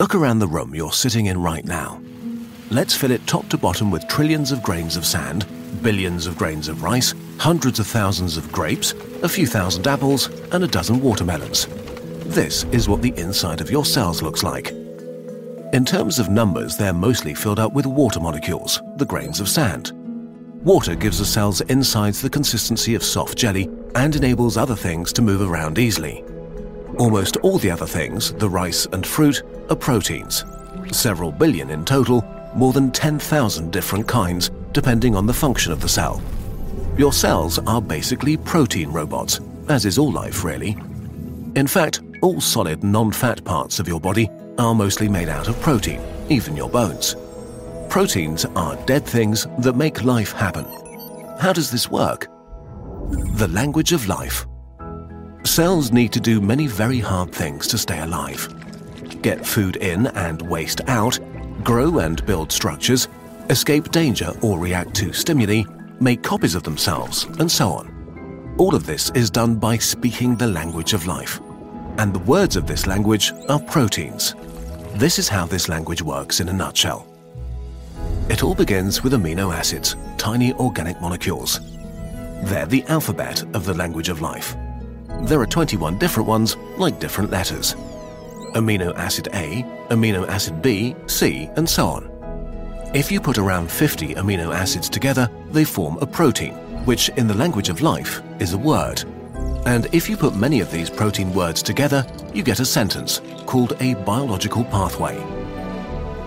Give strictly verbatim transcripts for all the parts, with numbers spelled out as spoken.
Look around the room you're sitting in right now. Let's fill it top to bottom with trillions of grains of sand, billions of grains of rice, hundreds of thousands of grapes, a few thousand apples, and a dozen watermelons. This is what the inside of your cells looks like. In terms of numbers, they're mostly filled up with water molecules, the grains of sand. Water gives the cell's insides the consistency of soft jelly and enables other things to move around easily. Almost all the other things, the rice and fruit, are proteins. Several billion in total, more than ten thousand different kinds, depending on the function of the cell. Your cells are basically protein robots, as is all life really. In fact, all solid non-fat parts of your body are mostly made out of protein, even your bones. Proteins are dead things that make life happen. How does this work? The language of life. Cells need to do many very hard things to stay alive. Get food in and waste out, grow and build structures, escape danger or react to stimuli, make copies of themselves, and so on. All of this is done by speaking the language of life. And the words of this language are proteins. This is how this language works in a nutshell. It all begins with amino acids, tiny organic molecules. They're the alphabet of the language of life. There are twenty-one different ones, like different letters. Amino acid A, amino acid B, C, and so on. If you put around fifty amino acids together, they form a protein, which in the language of life is a word. And if you put many of these protein words together, you get a sentence called a biological pathway.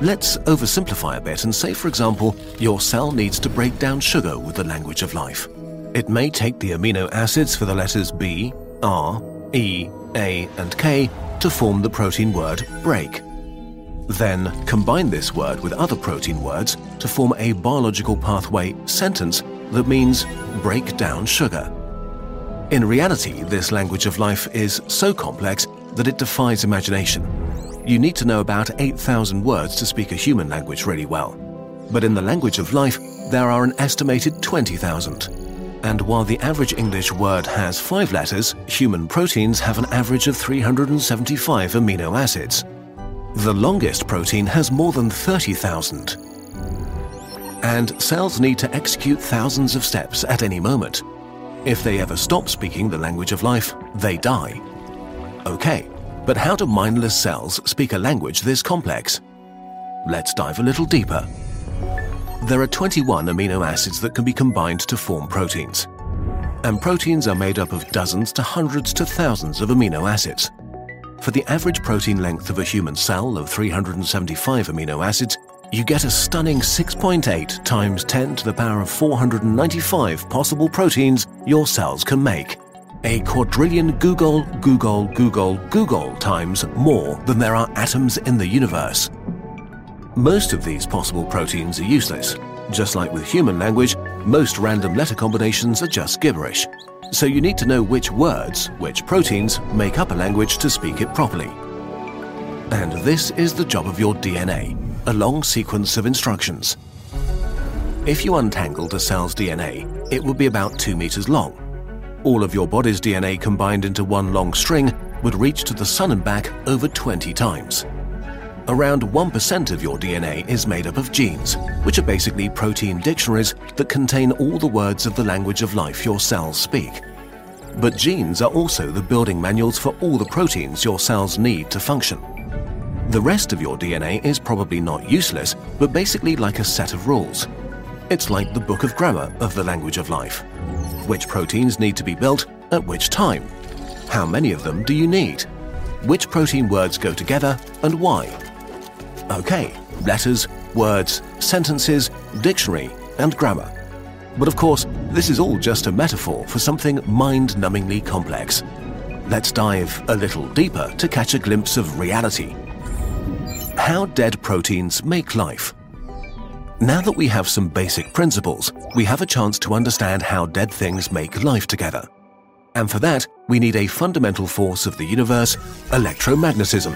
Let's oversimplify a bit and say, for example, your cell needs to break down sugar with the language of life. It may take the amino acids for the letters B, R, E, A, and K to form the protein word break. Then combine this word with other protein words to form a biological pathway sentence that means break down sugar. In reality, this language of life is so complex that it defies imagination. You need to know about eight thousand words to speak a human language really well. But in the language of life, there are an estimated twenty thousand. And while the average English word has five letters, human proteins have an average of three hundred seventy-five amino acids. The longest protein has more than thirty thousand. And cells need to execute thousands of steps at any moment. If they ever stop speaking the language of life, they die. Okay, but how do mindless cells speak a language this complex? Let's dive a little deeper. There are twenty-one amino acids that can be combined to form proteins. And proteins are made up of dozens to hundreds to thousands of amino acids. For the average protein length of a human cell of three hundred seventy-five amino acids, you get a stunning six point eight times ten to the power of four hundred ninety-five possible proteins your cells can make. A quadrillion Google, Google, Google, Google times more than there are atoms in the universe. Most of these possible proteins are useless. Just like with human language, most random letter combinations are just gibberish. So you need to know which words, which proteins, make up a language to speak it properly. And this is the job of your D N A, a long sequence of instructions. If you untangled a cell's D N A, it would be about two meters long. All of your body's D N A combined into one long string would reach to the sun and back over twenty times. Around one percent of your D N A is made up of genes, which are basically protein dictionaries that contain all the words of the language of life your cells speak. But genes are also the building manuals for all the proteins your cells need to function. The rest of your D N A is probably not useless, but basically like a set of rules. It's like the book of grammar of the language of life. Which proteins need to be built at which time? How many of them do you need? Which protein words go together and why? Okay, letters, words, sentences, dictionary, and grammar. But of course, this is all just a metaphor for something mind-numbingly complex. Let's dive a little deeper to catch a glimpse of reality. how dead proteins make life. Now that we have some basic principles, we have a chance to understand how dead things make life together. And for that, we need a fundamental force of the universe, electromagnetism.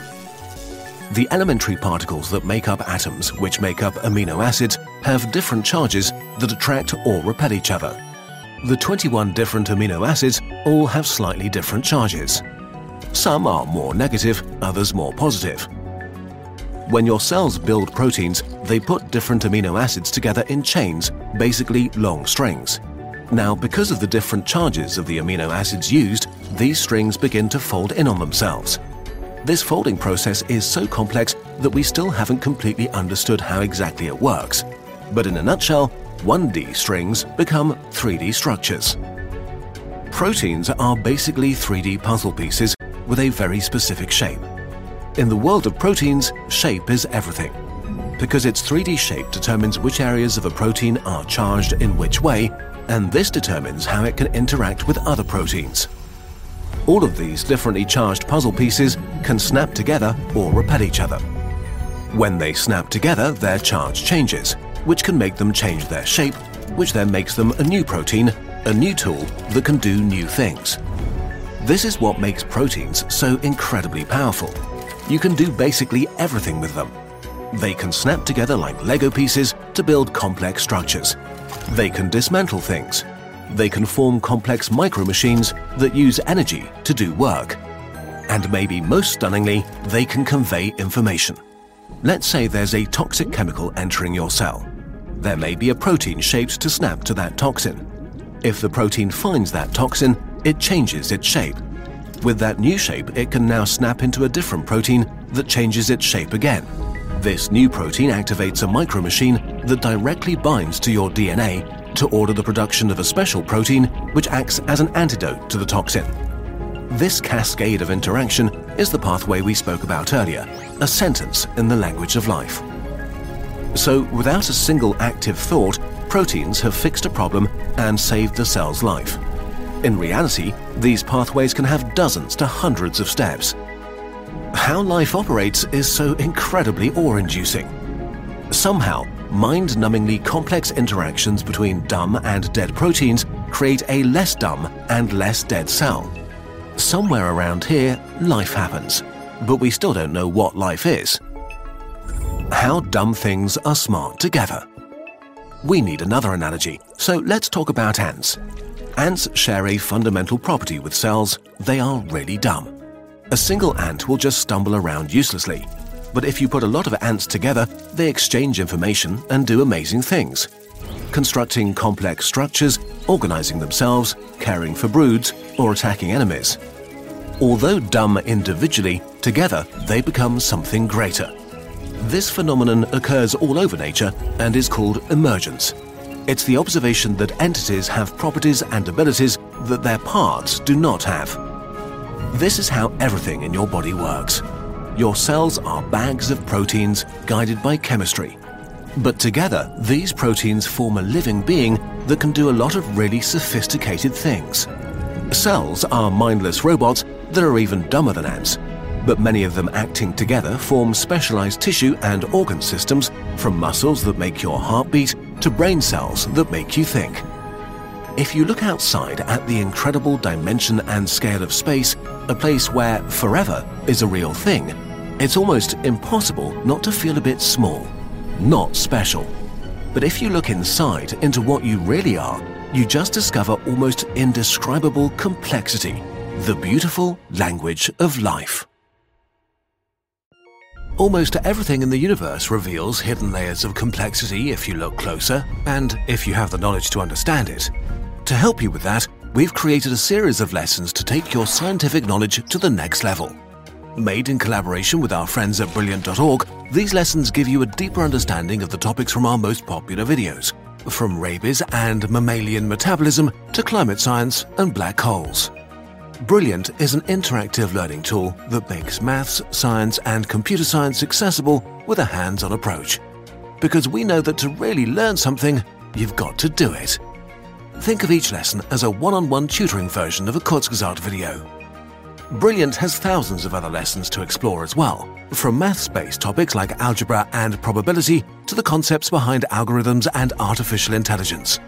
The elementary particles that make up atoms, which make up amino acids, have different charges that attract or repel each other. The twenty-one different amino acids all have slightly different charges. Some are more negative, others more positive. When your cells build proteins, they put different amino acids together in chains, basically long strings. Now, because of the different charges of the amino acids used, these strings begin to fold in on themselves. This folding process is so complex that we still haven't completely understood how exactly it works. But in a nutshell, one D strings become three D structures. Proteins are basically three D puzzle pieces with a very specific shape. In the world of proteins, shape is everything. Because its three D shape determines which areas of a protein are charged in which way, and this determines how it can interact with other proteins. All of these differently charged puzzle pieces can snap together or repel each other. When they snap together, their charge changes, which can make them change their shape, which then makes them a new protein, a new tool that can do new things. This is what makes proteins so incredibly powerful. You can do basically everything with them. They can snap together like Lego pieces to build complex structures. They can dismantle things. They can form complex micro-machines that use energy to do work. And maybe most stunningly, they can convey information. Let's say there's a toxic chemical entering your cell. There may be a protein shaped to snap to that toxin. If the protein finds that toxin, it changes its shape. With that new shape, it can now snap into a different protein that changes its shape again. This new protein activates a micro-machine that directly binds to your D N A to order the production of a special protein which acts as an antidote to the toxin. This cascade of interaction is the pathway we spoke about earlier, a sentence in the language of life. So, without a single active thought, proteins have fixed a problem and saved the cell's life. In reality, these pathways can have dozens to hundreds of steps. How life operates is so incredibly awe-inducing. Somehow, mind-numbingly complex interactions between dumb and dead proteins create a less dumb and less dead cell. Somewhere around here, life happens, but we still don't know what life is. How dumb things are smart together. We need another analogy, so let's talk about ants. Ants share a fundamental property with cells. They are really dumb. A single ant will just stumble around uselessly. But if you put a lot of ants together, they exchange information and do amazing things. Constructing complex structures, organizing themselves, caring for broods, or attacking enemies. Although dumb individually, together they become something greater. This phenomenon occurs all over nature and is called emergence. It's the observation that entities have properties and abilities that their parts do not have. This is how everything in your body works. Your cells are bags of proteins guided by chemistry. But together, these proteins form a living being that can do a lot of really sophisticated things. Cells are mindless robots that are even dumber than ants, but many of them acting together form specialized tissue and organ systems, from muscles that make your heart beat to brain cells that make you think. If you look outside at the incredible dimension and scale of space, a place where forever is a real thing, it's almost impossible not to feel a bit small, not special. But if you look inside into what you really are, you just discover almost indescribable complexity, the beautiful language of life. Almost everything in the universe reveals hidden layers of complexity if you look closer, and if you have the knowledge to understand it. To help you with that, we've created a series of lessons to take your scientific knowledge to the next level. Made in collaboration with our friends at Brilliant dot org, these lessons give you a deeper understanding of the topics from our most popular videos, from rabies and mammalian metabolism to climate science and black holes. Brilliant is an interactive learning tool that makes maths, science, and computer science accessible with a hands-on approach. Because we know that to really learn something, you've got to do it. Think of each lesson as a one-on-one tutoring version of a Kurzgesagt video. Brilliant has thousands of other lessons to explore as well, from maths-based topics like algebra and probability to the concepts behind algorithms and artificial intelligence.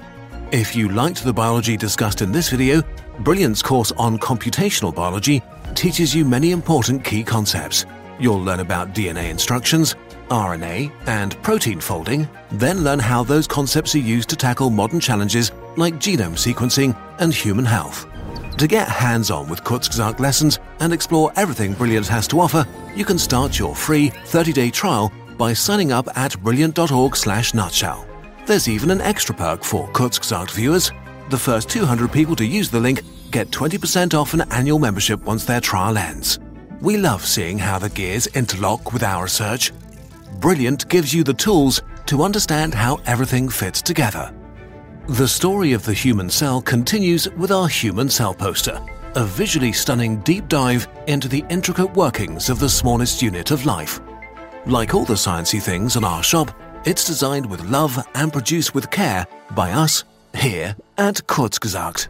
If you liked the biology discussed in this video, Brilliant's course on computational biology teaches you many important key concepts. You'll learn about D N A instructions, R N A, and protein folding, then learn how those concepts are used to tackle modern challenges like genome sequencing and human health. To get hands-on with Kurzgesagt lessons and explore everything Brilliant has to offer, you can start your free thirty-day trial by signing up at brilliant dot org slash nutshell. There's even an extra perk for Kurzgesagt viewers. The first two hundred people to use the link get twenty percent off an annual membership once their trial ends. We love seeing how the gears interlock with our research. Brilliant gives you the tools to understand how everything fits together. The story of the human cell continues with our Human Cell Poster, a visually stunning deep dive into the intricate workings of the smallest unit of life. Like all the sciencey things in our shop, it's designed with love and produced with care by us here at Kurzgesagt.